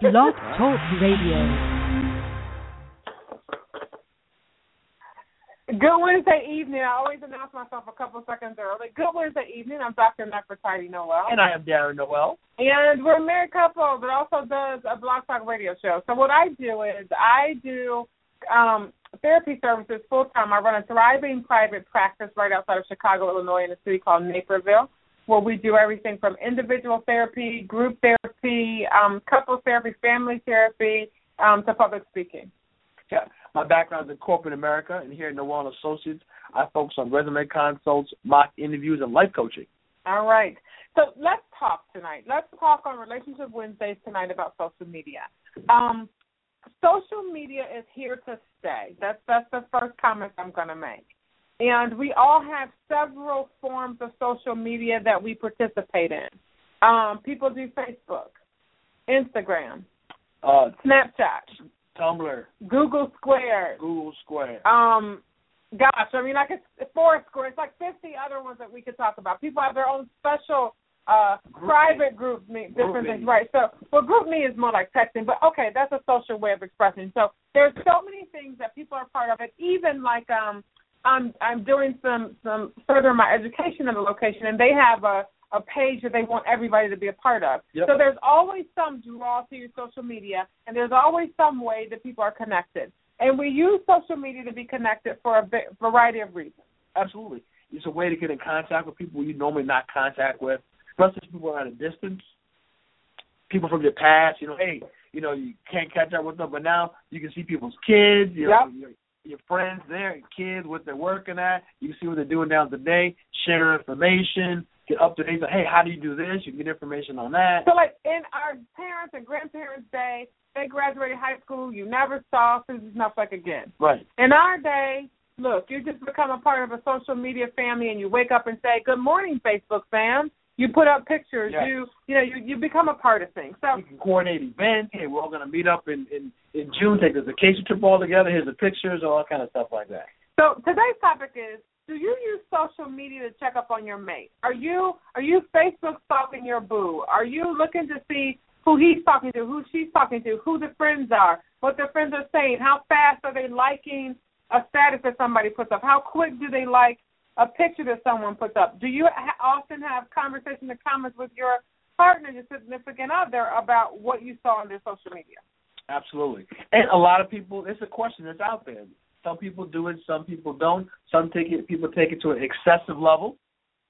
Blog Talk Radio. Good Wednesday evening. I always announce myself a couple seconds early. Good Wednesday evening. I'm Dr. Nefertiti Noel. And I am Darren Noel. And we're a married couple that also does a Blog Talk Radio show. So what I do is I do therapy services full-time. I run a thriving private practice right outside of Chicago, Illinois, in a city called Naperville, where we do everything from individual therapy, group therapy, couple therapy, family therapy, to public speaking. Yeah. My background is in corporate America, and here at Nowell and Associates, I focus on resume consults, mock interviews, and life coaching. All right. So let's talk tonight. Let's talk on Relationship Wednesdays tonight about social media. Social media is here to stay. That's the first comment I'm going to make. And we all have several forms of social media that we participate in. People do Facebook, Instagram, Snapchat, Tumblr, Google Square. I could Foursquare. It's like 50 other ones that we could talk about. People have their own special private GroupMe, different things, right? So, well, GroupMe is more like texting, but okay, that's a social way of expressing. So, there's so many things that people are part of, and even like I'm doing some further my education in the location, and they have a page that they want everybody to be a part of. Yep. So, there's always some draw to your social media, and there's always some way that people are connected, and we use social media to be connected for a variety of reasons. Absolutely, it's a way to get in contact with people you normally not contact with. Plus, people are at a distance, people from your past, you can't catch up with them, but now you can see people's kids, your friends, their kids, what they're working at. You can see what they're doing down today, share information, get up to date. Hey, how do you do this? You can get information on that. So, like, in our parents' and grandparents' day, they graduated high school. You never saw Susie Snowflake again. Right. In our day, look, you just become a part of a social media family, and you wake up and say, good morning, Facebook fam. You put up pictures. Yes. You become a part of things. So you can coordinate events. Hey, we're all going to meet up in June, take this vacation trip all together. Here's the pictures, all kind of stuff like that. So today's topic is: do you use social media to check up on your mate? Are you Facebook stalking your boo? Are you looking to see who he's talking to, who she's talking to, who the friends are, what their friends are saying? How fast are they liking a status that somebody puts up? How quick do they like a picture that someone puts up? Do you often have conversations and comments with your partner, your significant other, about what you saw on their social media? Absolutely. And a lot of people, it's a question that's out there. Some people do it, some people don't. People take it to an excessive level.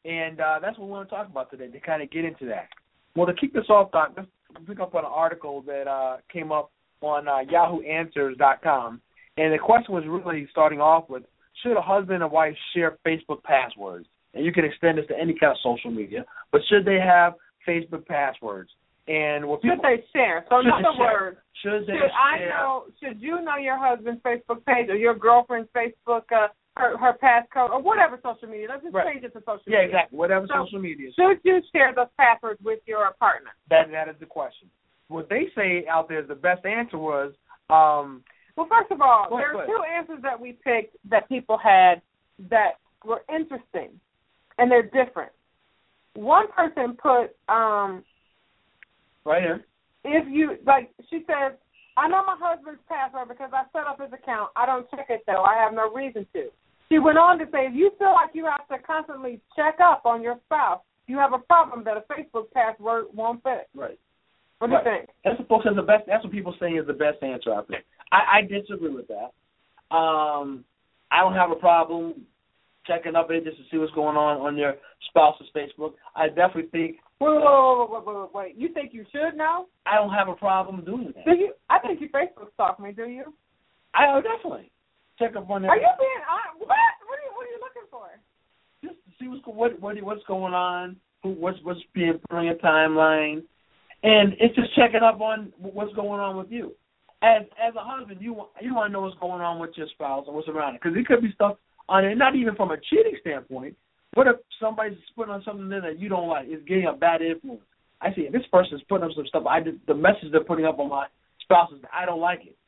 And that's what we want to talk about today, to kind of get into that. Well, to kick this off, Doc, let's pick up on an article that came up on YahooAnswers.com. And the question was really starting off with, should a husband and wife share Facebook passwords? And you can extend this to any kind of social media. But should they have Facebook passwords? And should they share? So in other words, should you know your husband's Facebook page or your girlfriend's Facebook, her passcode or whatever social media? Let's just change it to social media. Yeah, exactly. Whatever social media. Should you share those passwords with your partner? That is the question. What they say out there is the best answer was well, first of all, there are two answers that we picked that people had that were interesting, and they're different. One person put, right here. If you, like, she says, I know my husband's password because I set up his account. I don't check it, though. I have no reason to. She went on to say, if you feel like you have to constantly check up on your spouse, you have a problem that a Facebook password won't fix. Right. What do you think? That's what people say is the best answer out there. I disagree with that. I don't have a problem checking up it just to see what's going on your spouse's Facebook. I definitely think. Wait. You think you should know? I don't have a problem doing that. I think you Facebook stalk me. Do you? I definitely check up on that. Are you being honest? What are you looking for? Just to see what's going on. What's being put on your timeline. And it's just checking up on what's going on with you. As a husband, you want to know what's going on with your spouse or what's around it. Because it could be stuff on it, not even from a cheating standpoint. What if somebody's putting on something there that you don't like? It's getting a bad influence. I see this person's putting up some stuff. The message they're putting up on my spouse is I don't like it.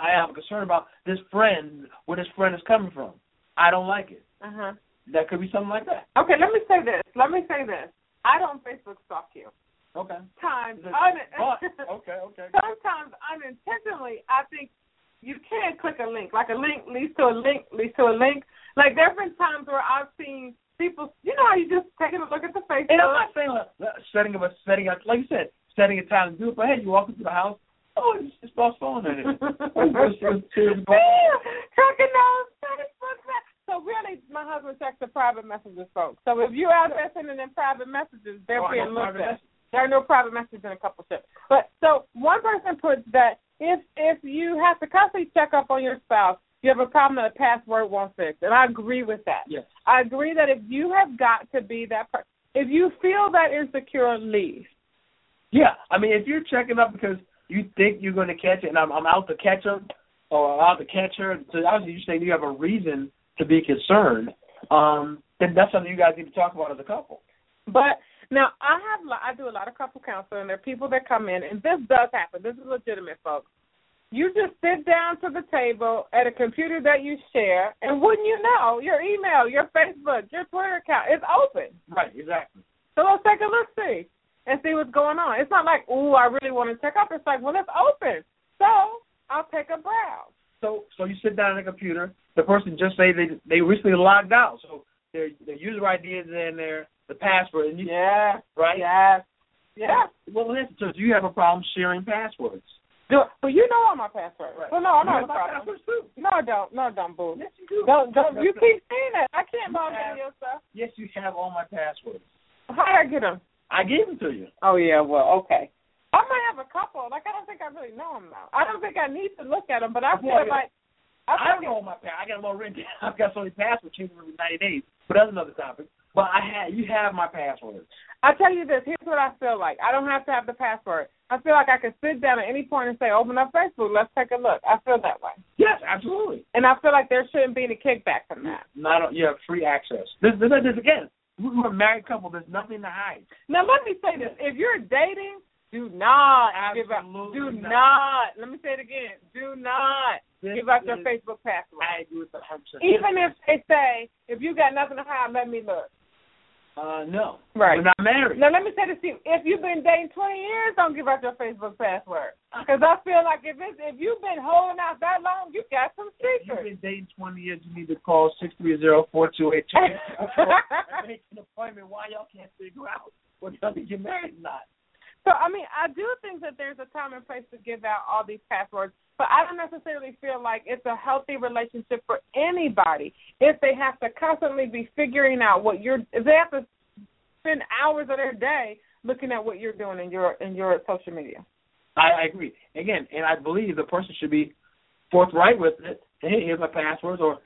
I have a concern about this friend, where this friend is coming from. I don't like it. Uh-huh. That could be something like that. Okay, let me say this. I don't Facebook stalk you. Okay. Sometimes unintentionally, I think you can click a link. Like a link leads to a link leads to a link. Like there have been times where I've seen people, you know how you just taking a look at the Facebook. And I'm not saying setting up, like you said, setting a time to do it. But hey, you walk into the house, oh, it's Boss Phone in it. So really, my husband checks the private messages, folks. So if you're out there sending in private messages, they're being looked at. There are no private messages in a coupleship. But so one person puts that if you have to constantly check up on your spouse, you have a problem that a password won't fix. And I agree with that. Yes. I agree that if you have got to be that person, if you feel that insecure, leave. Yeah. I mean, if you're checking up because you think you're going to catch it and I'm out to catch him or I'm out to catch her, so obviously you're saying you have a reason to be concerned, then that's something you guys need to talk about as a couple. But now, I do a lot of couple counseling, and there are people that come in, and this does happen. This is legitimate, folks. You just sit down to the table at a computer that you share, and wouldn't you know, your email, your Facebook, your Twitter account is open. Right, exactly. So let's take a look-see and see what's going on. It's not like, ooh, I really want to check up. It's like, well, it's open, so I'll take a browse. So you sit down at a computer. The person just say they recently logged out, so their user ID is in there, the password. And you, yeah. Right? Yes. Yeah. Well, listen, so do you have a problem sharing passwords? Well, you know all my passwords. Right. Well, no, I know all my passwords, too. No, I don't. No, I don't, boo. Yes, you do. Don't. You keep saying that. I can't log in your stuff. Yes, you have all my passwords. How did I get them? I gave them to you. Oh, yeah, well, okay. I might have a couple. Like, I don't think I really know them now. I don't think I need to look at them, but I feel like I don't know all my passwords. I got them all written down. I've got so many passwords changing every 90 days, but that's another topic. But you have my password. I'll tell you this. Here's what I feel like. I don't have to have the password. I feel like I can sit down at any point and say, open up Facebook. Let's take a look. I feel that way. Yes, absolutely. And I feel like there shouldn't be any kickback from that. You have free access. This again, we're a married couple. There's nothing to hide. Now, let me say this. If you're dating, do not give up. Let me say it again. Do not give up your Facebook password. I agree with 100%. Even if they say, if you got nothing to hide, let me look. No. Right. We're not married. Now, let me say this to you. If you've been dating 20 years, don't give out your Facebook password. Because I feel like if you've been holding out that long, you got some secrets. If you've been dating 20 years, you need to call 630-4282 and make an appointment why y'all can't figure out whether you get married or not. So, I mean, I do think that there's a time and place to give out all these passwords, but I don't necessarily feel like it's a healthy relationship for anybody if they have to constantly be figuring out if they have to spend hours of their day looking at what you're doing in your social media. I agree. Again, and I believe the person should be forthright with it. Hey, here's my passwords, or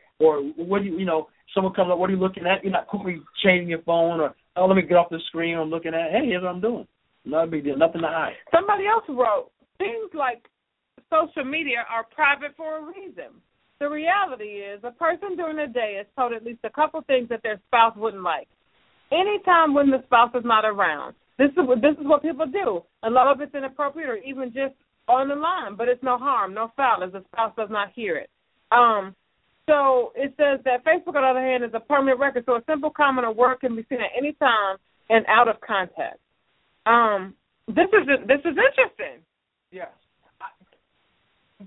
what do you know, someone comes up, what are you looking at? You're not quickly changing your phone, or, oh, let me get off the screen, I'm looking at, hey, here's what I'm doing. No big deal. Nothing to hide. Somebody else wrote, things like social media are private for a reason. The reality is a person during the day is told at least a couple things that their spouse wouldn't like. Anytime when the spouse is not around, this is what people do. A lot of it's inappropriate or even just on the line, but it's no harm, no foul, as the spouse does not hear it. So it says that Facebook, on the other hand, is a permanent record, so a simple comment or word can be seen at any time and out of context. This is interesting. Yes.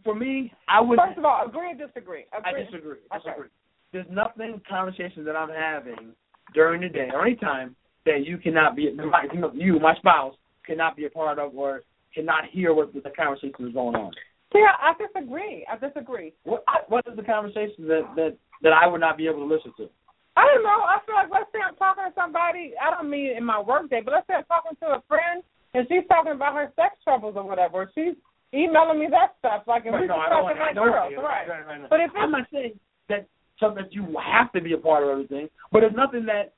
For me, I would. First of all, agree or disagree? I disagree. Okay. There's nothing conversations that I'm having during the day or any time that you cannot be, you, my spouse, cannot be a part of or cannot hear what the conversation is going on. Yeah, I disagree. What is the conversation that I would not be able to listen to? I don't know. I feel like, let's say I'm talking to somebody, I don't mean in my work day, but let's say I'm talking to a friend and she's talking about her sex troubles or whatever. She's emailing me that stuff. Like, if we're talking like girls, right? But if I'm not saying that something that you have to be a part of everything, but there's nothing that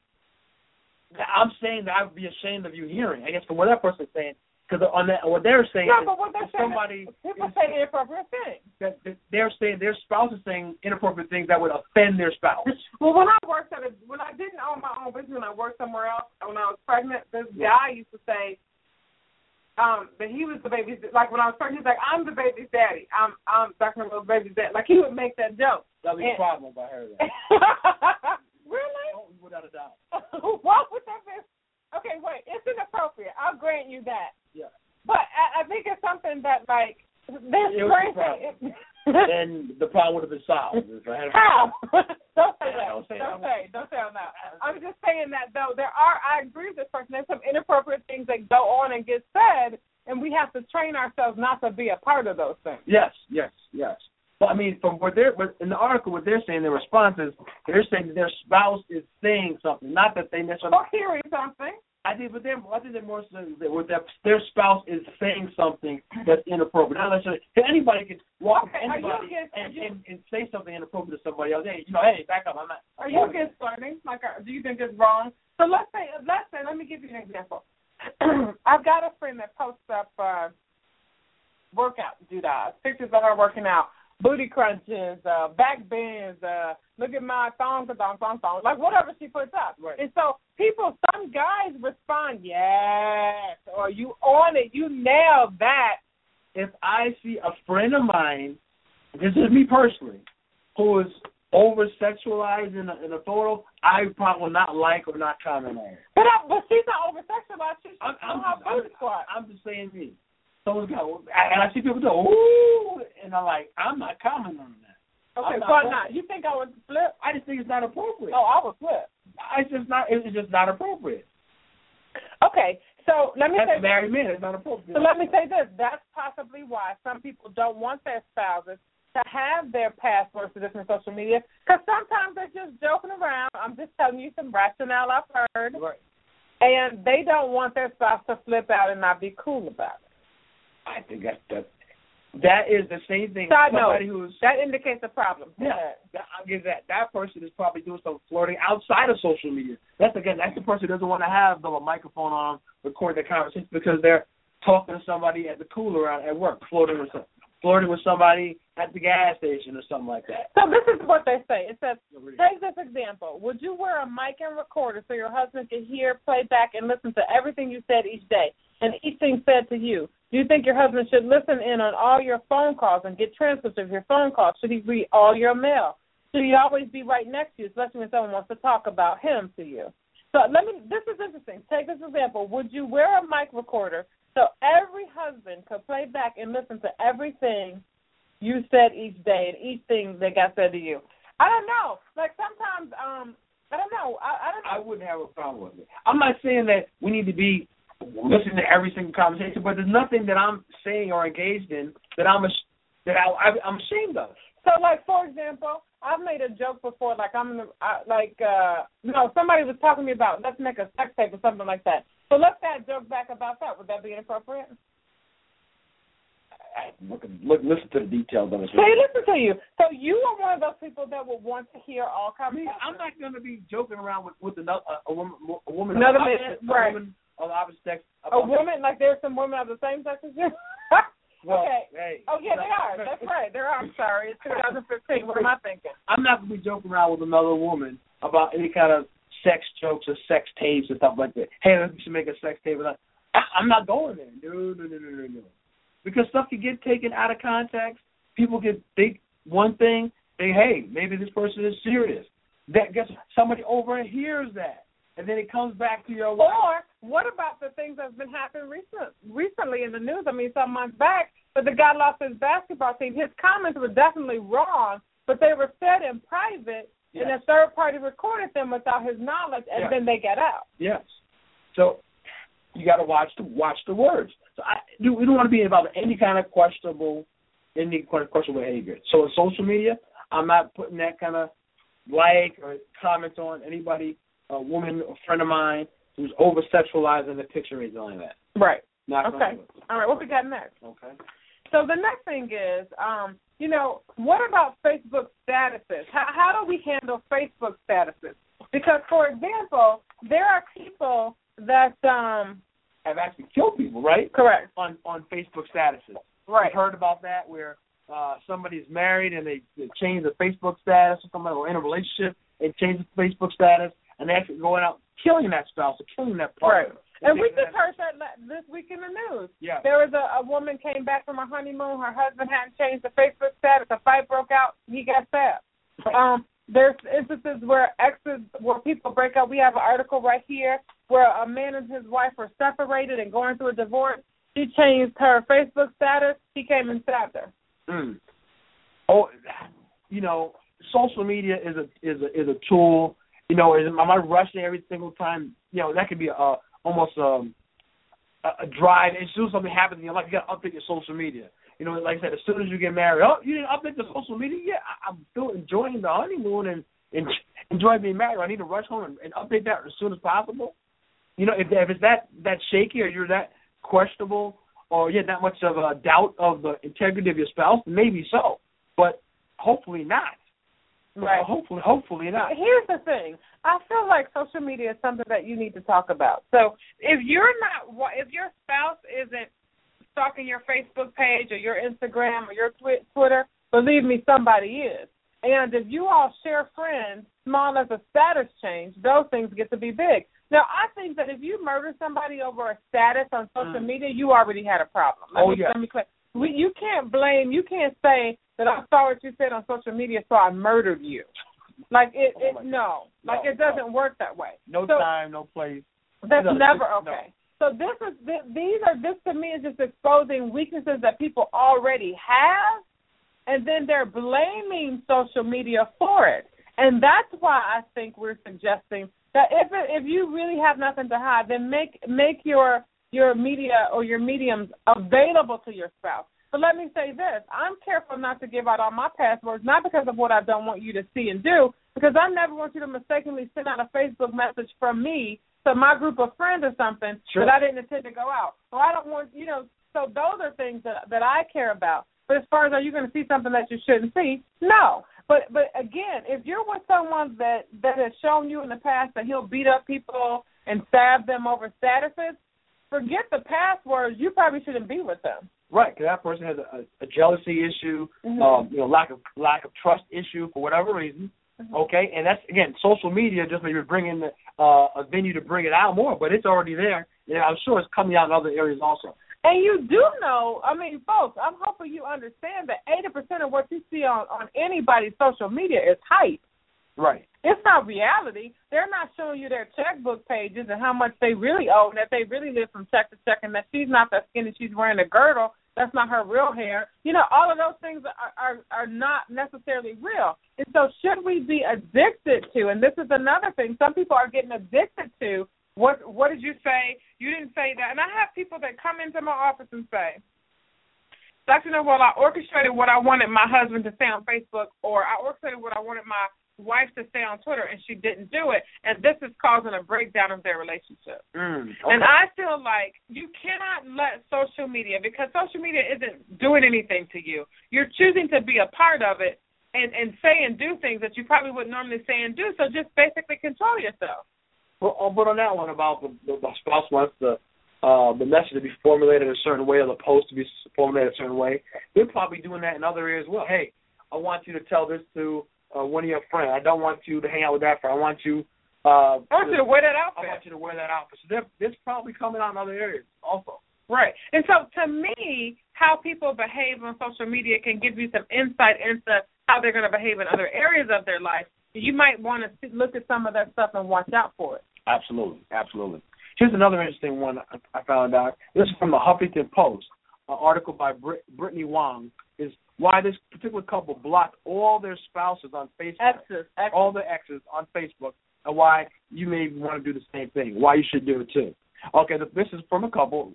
I'm saying that I would be ashamed of you hearing, I guess, from what that person's saying. Because on that, what they're saying, people say inappropriate things. That they're saying their spouse is saying inappropriate things that would offend their spouse. Well, when I didn't own my own business and I worked somewhere else, when I was pregnant, this guy used to say that he was the baby's. Like when I was pregnant, he's like, "I'm the baby's daddy. I'm Dr. Nefertiti, baby's dad." Like he would make that joke. That'd be a problem if I heard that. Really? Oh, without a doubt. What would that be? Okay, wait, it's inappropriate. I'll grant you that. Yeah. But I think it's something that, like, this person. Then the problem would have been solved. How? Don't say that. Don't say I'm not. I'm just saying that, though, there are, I agree with this person, there's some inappropriate things that go on and get said, and we have to train ourselves not to be a part of those things. Yes. But, I mean, from what they're, in the article, what they're saying, their response is, they're saying that their spouse is saying something, not that they necessarily. Or hearing something. I think they're more that their spouse is saying something that's inappropriate. Not necessarily. Anybody can walk up to anybody and say something inappropriate to somebody else. Hey, you know, hey, back up. I'm not. Are you against flirting? Like, do you think it's wrong? So let's say, let me give you an example. I've got a friend that posts up workout doodads, pictures of her working out, booty crunches, back bends, look at my thong, like whatever she puts up. Right. And so people, some guys respond, yes, or you on it, you nailed that. If I see a friend of mine, this is me personally, who is over-sexualized in a photo, I probably will not like or not comment on it. But she's not over-sexualized. She's I'm just saying me. Someone's got, and I see people go, ooh, and I'm like, I'm not commenting on that. Okay, why not? You think I would flip? I just think it's not appropriate. Oh, I would flip. It's just not appropriate. Okay, so let me say this. Married men, it's not appropriate. So let me say this. That's possibly why some people don't want their spouses to have their passwords to different social media, because sometimes they're just joking around. I'm just telling you some rationale I've heard. Right. And they don't want their spouse to flip out and not be cool about it. I think that is the same thing. That indicates a problem. Yeah, I'll give that. That person is probably doing some flirting outside of social media. That's the person who doesn't want to have the microphone on, record their conversation because they're talking to somebody at the cooler out at work, flirting with somebody at the gas station or something like that. So this is what they say. It says, take this example. Would you wear a mic and recorder so your husband can hear, play back, and listen to everything you said each day and each thing said to you? Do you think your husband should listen in on all your phone calls and get transcripts of your phone calls? Should he read all your mail? Should he always be right next to you, especially when someone wants to talk about him to you? So this is interesting. Take this example. Would you wear a mic recorder so every husband could play back and listen to everything you said each day and each thing that got said to you? I don't know. Like sometimes, I wouldn't have a problem with it. I'm not saying that we need to be listening to every single conversation, but there's nothing that I'm saying or engaged in that I'm ashamed of. So, like for example, I've made a joke before, like somebody was talking to me about let's make a sex tape or something like that. So let's add joke back about that. Would that be inappropriate? Listen to the details of it. They listen to you. So you are one of those people that will want to hear all conversations. I'm not going to be joking around with a woman. Another man, right? Of opposite sex. A woman, like there's some women of the same sex as you? Well, okay. Hey, oh, yeah, they are. That's right. There are. I'm sorry. It's 2015. What am I thinking? I'm not going to be joking around with another woman about any kind of sex jokes or sex tapes or stuff like that. Hey, we should make a sex tape. I'm not going there. No. Because stuff can get taken out of context. People can think one thing. Think, hey, maybe this person is serious. That gets somebody overhears that. And then it comes back to your wife. Or what about the things that's been happening recently in the news? I mean, some months back, but the guy lost his basketball team. His comments were definitely wrong, but they were said in private, yes. And a third party recorded them without his knowledge, and yes. Then they got out. Yes. So you got to watch the words. So we don't want to be about any kind of questionable behavior. So in social media, I'm not putting that kind of like or comments on anybody. A woman, a friend of mine, who's over-sexualizing the picture is like that. Right. Okay. All right, what we got next? Okay. So the next thing is, what about Facebook statuses? How do we handle Facebook statuses? Because, for example, there are people that have actually killed people, right? Correct. On Facebook statuses. Right. We've heard about that where somebody's married and they change the Facebook status, or somebody in a relationship and change the Facebook status. And they're actually going out killing that spouse or killing that partner. Right. And we just heard that this week in the news. Yeah. There was a woman came back from her honeymoon. Her husband hadn't changed the Facebook status. A fight broke out. He got stabbed. Right. There's instances where people break up. We have an article right here where a man and his wife were separated and going through a divorce. She changed her Facebook status. He came and stabbed her. Mm. Oh, you know, social media is a tool. You know, am I rushing every single time? You know, that could be almost a drive. As soon as something happens in your life, you got to update your social media. You know, like I said, as soon as you get married, oh, you didn't update the social media yet? I'm still enjoying the honeymoon and enjoy being married. I need to rush home and update that as soon as possible. You know, if it's that shaky or you're that questionable or you have that much of a doubt of the integrity of your spouse, maybe so, but hopefully not. Right. Hopefully not. Here's the thing. I feel like social media is something that you need to talk about. So if your spouse isn't stalking your Facebook page or your Instagram or your Twitter, believe me, somebody is. And if you all share friends, small as a status change, those things get to be big. Now, I think that if you murder somebody over a status on social media, you already had a problem. You can't blame, you can't say that I saw what you said on social media, so I murdered you. It doesn't work that way. No time, no place. That's never okay. No. So this to me is just exposing weaknesses that people already have. And then they're blaming social media for it. And that's why I think we're suggesting that if you really have nothing to hide, then make your media or your mediums available to your spouse. But let me say this. I'm careful not to give out all my passwords, not because of what I don't want you to see and do, because I never want you to mistakenly send out a Facebook message from me to my group of friends or something that I didn't intend to go out. So I don't want, you know, so those are things that I care about. But as far as are you going to see something that you shouldn't see? No. But again, if you're with someone that has shown you in the past that he'll beat up people and stab them over statuses, forget the passwords. You probably shouldn't be with them. Right, because that person has a jealousy issue, lack of trust issue for whatever reason. Mm-hmm. Okay, and that's again social media. Just when you're bringing a venue to bring it out more, but it's already there. You know, I'm sure it's coming out in other areas also. And you do know, I mean, folks, I'm hoping you understand that 80% of what you see on anybody's social media is hype. Right. It's not reality. They're not showing you their checkbook pages and how much they really owe and that they really live from check to check and that she's not that skinny, she's wearing a girdle, that's not her real hair. You know, all of those things are not necessarily real. And so should we be addicted to, and this is another thing, some people are getting addicted to, What did you say? You didn't say that. And I have people that come into my office and say, Dr. Noel, I orchestrated what I wanted my husband to say on Facebook, or I orchestrated what I wanted my wife to say on Twitter, and she didn't do it. And this is causing a breakdown of their relationship. Okay. And I feel like you cannot let social media, because social media isn't doing anything to you. You're choosing to be a part of it and say and do things that you probably wouldn't normally say and do. So just basically control yourself. Well, but on that one about the spouse wants the message to be formulated a certain way or the post to be formulated a certain way, they're probably doing that in other areas as well. Hey, I want you to tell this to one of your friends. I don't want you to hang out with that friend. I want you to wear that outfit. I want you to wear that outfit. So that's probably coming out in other areas also. Right. And so to me, how people behave on social media can give you some insight into how they're going to behave in other areas of their life. You might want to look at some of that stuff and watch out for it. Absolutely. Here's another interesting one I found out. This is from the Huffington Post, an article by Brittany Wong, is why this particular couple blocked all their spouses on Facebook, all their exes on Facebook, and why you may want to do the same thing, why you should do it too. Okay, this is from a couple.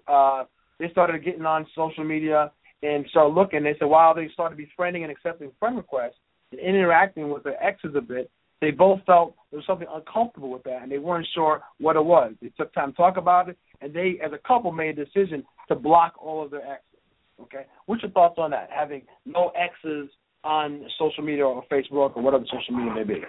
They started getting on social media and started looking. They said while they started befriending and accepting friend requests and interacting with their exes a bit, they both felt there was something uncomfortable with that, and they weren't sure what it was. They took time to talk about it, and they, as a couple, made a decision to block all of their exes, okay? What's your thoughts on that, having no exes on social media or Facebook or whatever social media may be?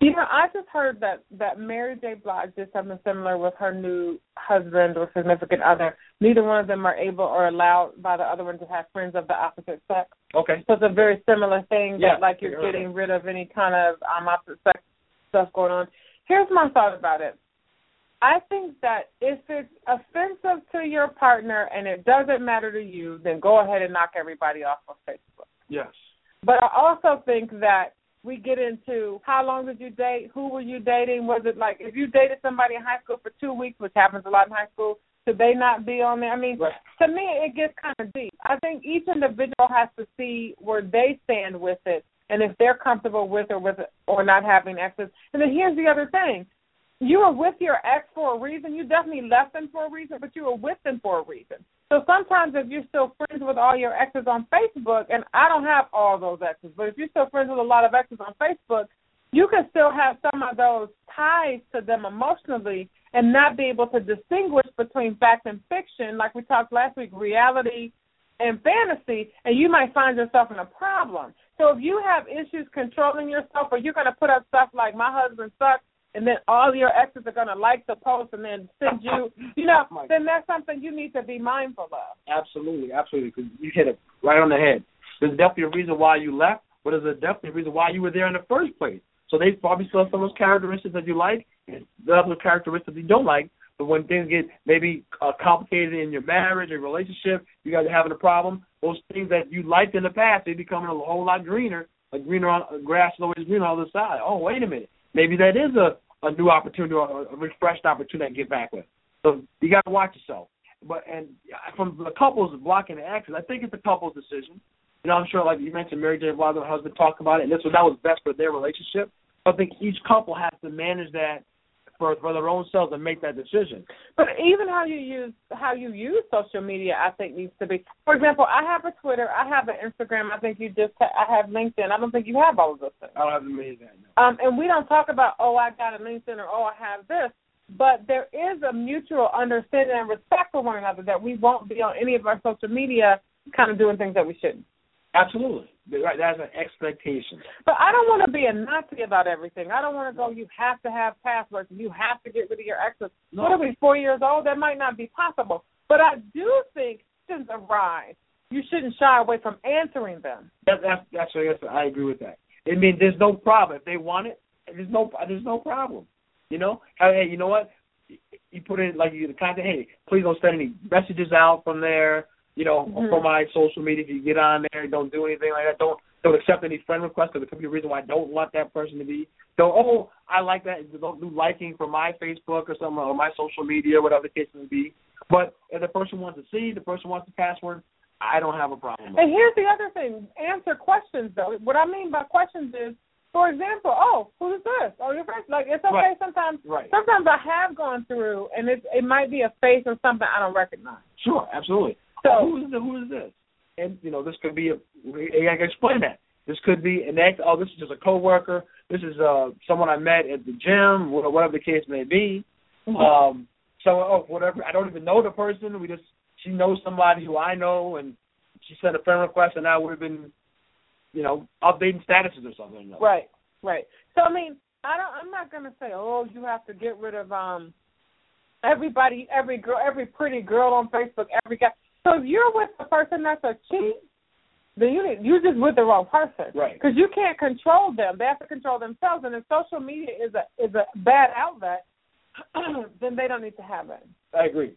You know, I just heard that Mary J. Blige did something similar with her new husband or significant other. Neither one of them are able or allowed by the other one to have friends of the opposite sex. Okay. So it's a very similar thing that, like, you're getting rid of any kind of opposite sex stuff going on. Here's my thought about it. I think that if it's offensive to your partner and it doesn't matter to you, then go ahead and knock everybody off of Facebook. Yes. But I also think that we get into how long did you date, who were you dating, was it like if you dated somebody in high school for 2 weeks, which happens a lot in high school, should they not be on there? I mean, right. To me, it gets kind of deep. I think each individual has to see where they stand with it and if they're comfortable with it or not having exes. And then here's the other thing. You were with your ex for a reason. You definitely left them for a reason, but you were with them for a reason. So sometimes if you're still friends with all your exes on Facebook, and I don't have all those exes, but if you're still friends with a lot of exes on Facebook, you can still have some of those ties to them emotionally and not be able to distinguish between fact and fiction, like we talked last week, reality and fantasy, and you might find yourself in a problem. So if you have issues controlling yourself or you're going to put up stuff like my husband sucks, and then all your exes are going to like the post and then send you, then that's something you need to be mindful of. Absolutely, absolutely, because you hit it right on the head. There's definitely a reason why you left, but there's definitely a reason why you were there in the first place. So they probably saw some of those characteristics that you like and the other characteristics you don't like, but when things get maybe complicated in your marriage or relationship, you guys are having a problem, those things that you liked in the past, they become a whole lot greener, like greener on grass is always greener on the other side. Oh, wait a minute. Maybe that is a new opportunity or a refreshed opportunity to get back with. So you got to watch yourself. And from the couples blocking the exes, I think it's a couple's decision. You know, I'm sure, like you mentioned, Mary J. Blige and her husband talked about it, and that was best for their relationship. I think each couple has to manage that for their own selves and make that decision. But even how you use social media, I think, needs to be. For example, I have a Twitter. I have an Instagram. I think you I have LinkedIn. I don't think you have all of those things. I don't have any of that, no. And we don't talk about, oh, I got a LinkedIn or, oh, I have this. But there is a mutual understanding and respect for one another that we won't be on any of our social media kind of doing things that we shouldn't. Absolutely. Right, that's an expectation. But I don't want to be a Nazi about everything. I don't want to go, you have to have passwords, you have to get rid of your exes. No. What are we, 4 years old? That might not be possible. But I do think questions arise. You shouldn't shy away from answering them. That's I agree with that. I mean, there's no problem. If they want it, there's no problem. You know? Hey, you know what? You put in, like, you the content, hey, please don't send any messages out from there. You know, mm-hmm. From my social media, if you get on there, don't do anything like that. Don't accept any friend requests because there could be a reason why I don't want that person to be. I like that. Don't do liking for my Facebook or something or my social media, whatever the case may be. But if the person wants to see, the person wants the password, I don't have a problem. And here's the other thing. Answer questions, though. What I mean by questions is, for example, oh, who's this? Oh, your friend. Like, it's okay right. Sometimes. Right. Sometimes I have gone through, and it might be a face or something I don't recognize. Sure, absolutely. So who is this? And, you know, this could be I can explain that. This could be an ex. Oh, this is just a coworker. This is someone I met at the gym, whatever the case may be. Mm-hmm. I don't even know the person. She knows somebody who I know, and she sent a friend request, and I would have been, you know, updating statuses or something. Like right. So, I mean, I'm not going to say, oh, you have to get rid of everybody, every girl, every pretty girl on Facebook, every guy. So if you're with the person that's a cheat, then you're just with the wrong person. Right. Because you can't control them. They have to control themselves. And if social media is a bad outlet, then they don't need to have it. I agree.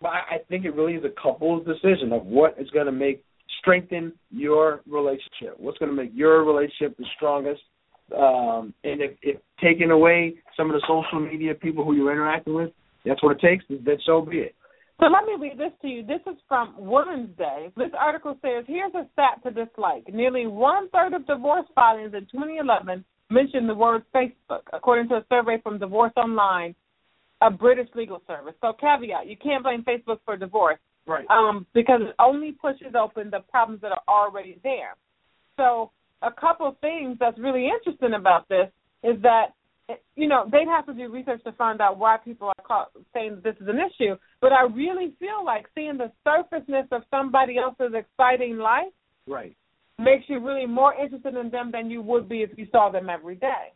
But I think it really is a couple's decision of what is going to strengthen your relationship, what's going to make your relationship the strongest. And if taking away some of the social media people who you're interacting with, that's what it takes, then so be it. So let me read this to you. This is from Women's Day. This article says, here's a stat to dislike. Nearly one-third of divorce filings in 2011 mentioned the word Facebook, according to a survey from Divorce Online, a British legal service. So caveat, you can't blame Facebook for divorce because it only pushes open the problems that are already there. So a couple things that's really interesting about this is that, you know, they'd have to do research to find out why people are caught saying this is an issue. But I really feel like seeing the surfaceness of somebody else's exciting life makes you really more interested in them than you would be if you saw them every day.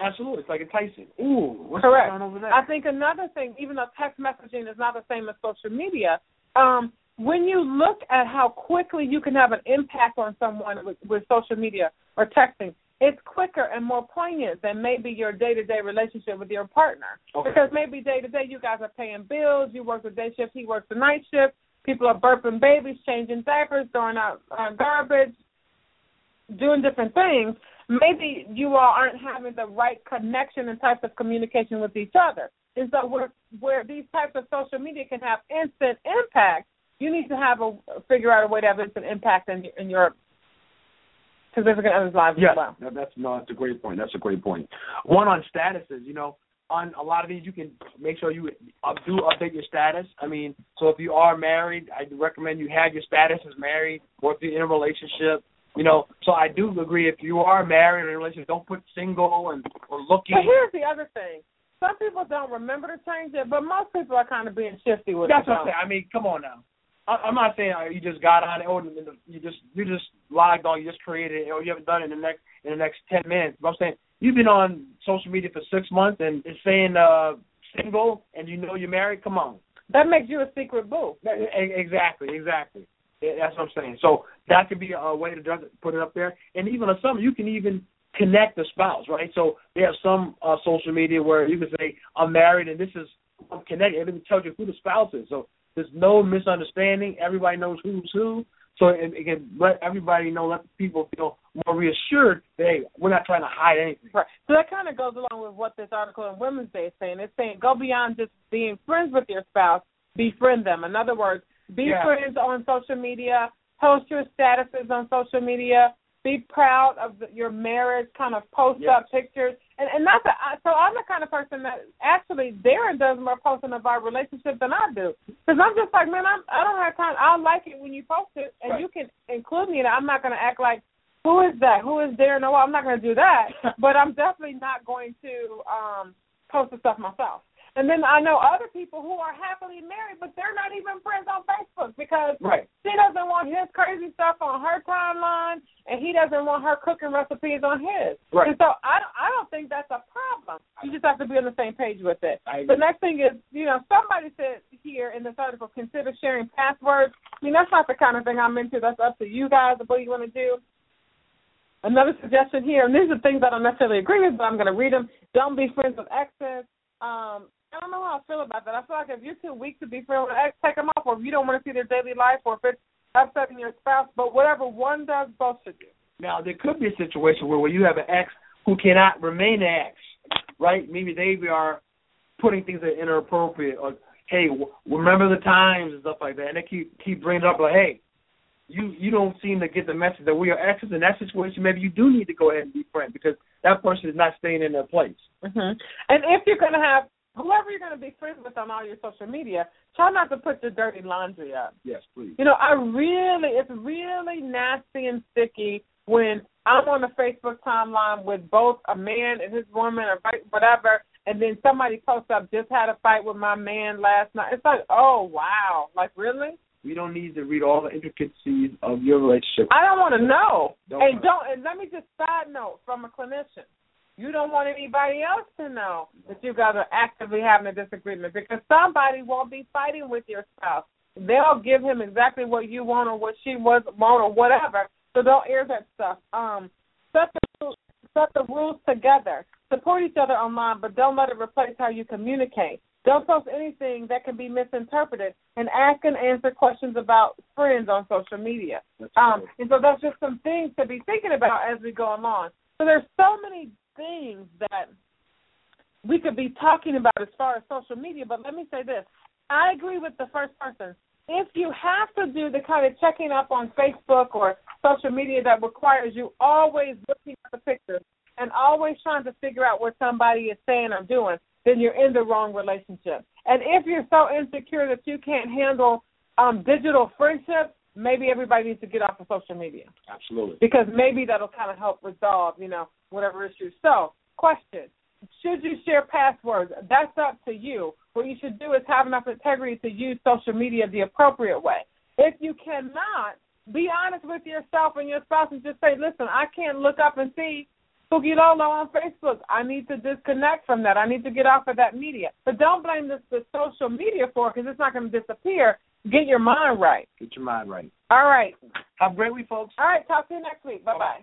Absolutely. It's like enticing. Ooh, what's going on over there? I think another thing, even though text messaging is not the same as social media, when you look at how quickly you can have an impact on someone with social media or texting, it's quicker and more poignant than maybe your day-to-day relationship with your partner. Okay. Because maybe day-to-day you guys are paying bills, you work the day shift, he works the night shift, people are burping babies, changing diapers, throwing out garbage, doing different things. maybe you all aren't having the right connection and types of communication with each other. And so where these types of social media can have instant impact, you need to figure out a way to have instant impact in your significant other's lives as well. Yeah, that's a great point. That's a great point. One on statuses, you know, on a lot of these you can make sure you do update your status. I mean, so if you are married, I recommend you have your status as married, or if you're in a relationship. You know, so I do agree, if you are married or in a relationship, don't put single or looking. But here's the other thing. Some people don't remember to change it, but most people are kind of being shifty with it. That's what I'm saying. I mean, come on now. I'm not saying you just got on it, or you just logged on, you just created it, or you haven't done it in the next 10 minutes. But I'm saying you've been on social media for 6 months and it's saying single and you know you're married. Come on. That makes you a secret boo. Exactly. That's what I'm saying. So that could be a way to put it up there. And even on some, you can even connect the spouse, right? So they have some social media where you can say, I'm married and this is, I'm connected. And it tells you who the spouse is. So there's no misunderstanding. Everybody knows who's who. So it can let everybody know, let people feel more reassured that, hey, we're not trying to hide anything. Right. So that kind of goes along with what this article in Women's Day is saying. It's saying go beyond just being friends with your spouse, befriend them. In other words, Be friends on social media, post your statuses on social media, be proud of your marriage, kind of post up pictures. And not that so I'm the kind of person that actually Darren does more posting of our relationship than I do. Because I'm just like, man, I don't have time. I'll like it when you post it, and you can include me. And I'm not going to act like, who is that? Who is Darren Noel? I'm not going to do that. But I'm definitely not going to post the stuff myself. And then I know other people who are happily married, but they're not even friends on Facebook because she doesn't want his crazy stuff on her timeline, and he doesn't want her cooking recipes on his. Right. And so I don't think that's a problem. You just have to be on the same page with it. The next thing is, you know, somebody said here in this article, consider sharing passwords. I mean, that's not the kind of thing I'm into. That's up to you guys of what you want to do. Another suggestion here, and these are things I don't necessarily agree with, but I'm going to read them. Don't be friends with exes. I don't know how I feel about that. I feel like if you're too weak to be friends with an ex, take them off, or if you don't want to see their daily life, or if it's upsetting your spouse. But whatever one does, both should do. Now, there could be a situation where you have an ex who cannot remain an ex, right? Maybe they are putting things that are inappropriate, or, hey, remember the times and stuff like that. And they keep bringing up, like, hey, you don't seem to get the message that we are exes. In that situation, maybe you do need to go ahead and be friends because that person is not staying in their place. Mm-hmm. And if you're going to have whoever you're going to be friends with on all your social media, try not to put your dirty laundry up. Yes, please. You know, it's really nasty and sticky when I'm on the Facebook timeline with both a man and his woman or whatever, and then somebody posts up, just had a fight with my man last night. It's like, oh, wow. Like, really? We don't need to read all the intricacies of your relationship. I don't want to know. And let me just side note from a clinician. You don't want anybody else to know that you guys are actively having a disagreement because somebody won't be fighting with your spouse. They'll give him exactly what you want or what she wants or whatever, so don't air that stuff. Set the rules together. Support each other online, but don't let it replace how you communicate. Don't post anything that can be misinterpreted, and ask and answer questions about friends on social media. And so that's just some things to be thinking about as we go along. So there's so many things that we could be talking about as far as social media, but let me say this. I agree with the first person. If you have to do the kind of checking up on Facebook or social media that requires you always looking at the pictures and always trying to figure out what somebody is saying or doing, then you're in the wrong relationship. And if you're so insecure that you can't handle digital friendships, maybe everybody needs to get off of social media. Absolutely. Because maybe that'll kind of help resolve, you know, whatever issue. So, question, should you share passwords? That's up to you. What you should do is have enough integrity to use social media the appropriate way. If you cannot, be honest with yourself and your spouse and just say, listen, I can't look up and see Boogie Lolo on Facebook. I need to disconnect from that. I need to get off of that media. But don't blame the social media for it because it's not going to disappear. Get your mind right. All right. Have a great week, folks. All right. Talk to you next week. Bye-bye.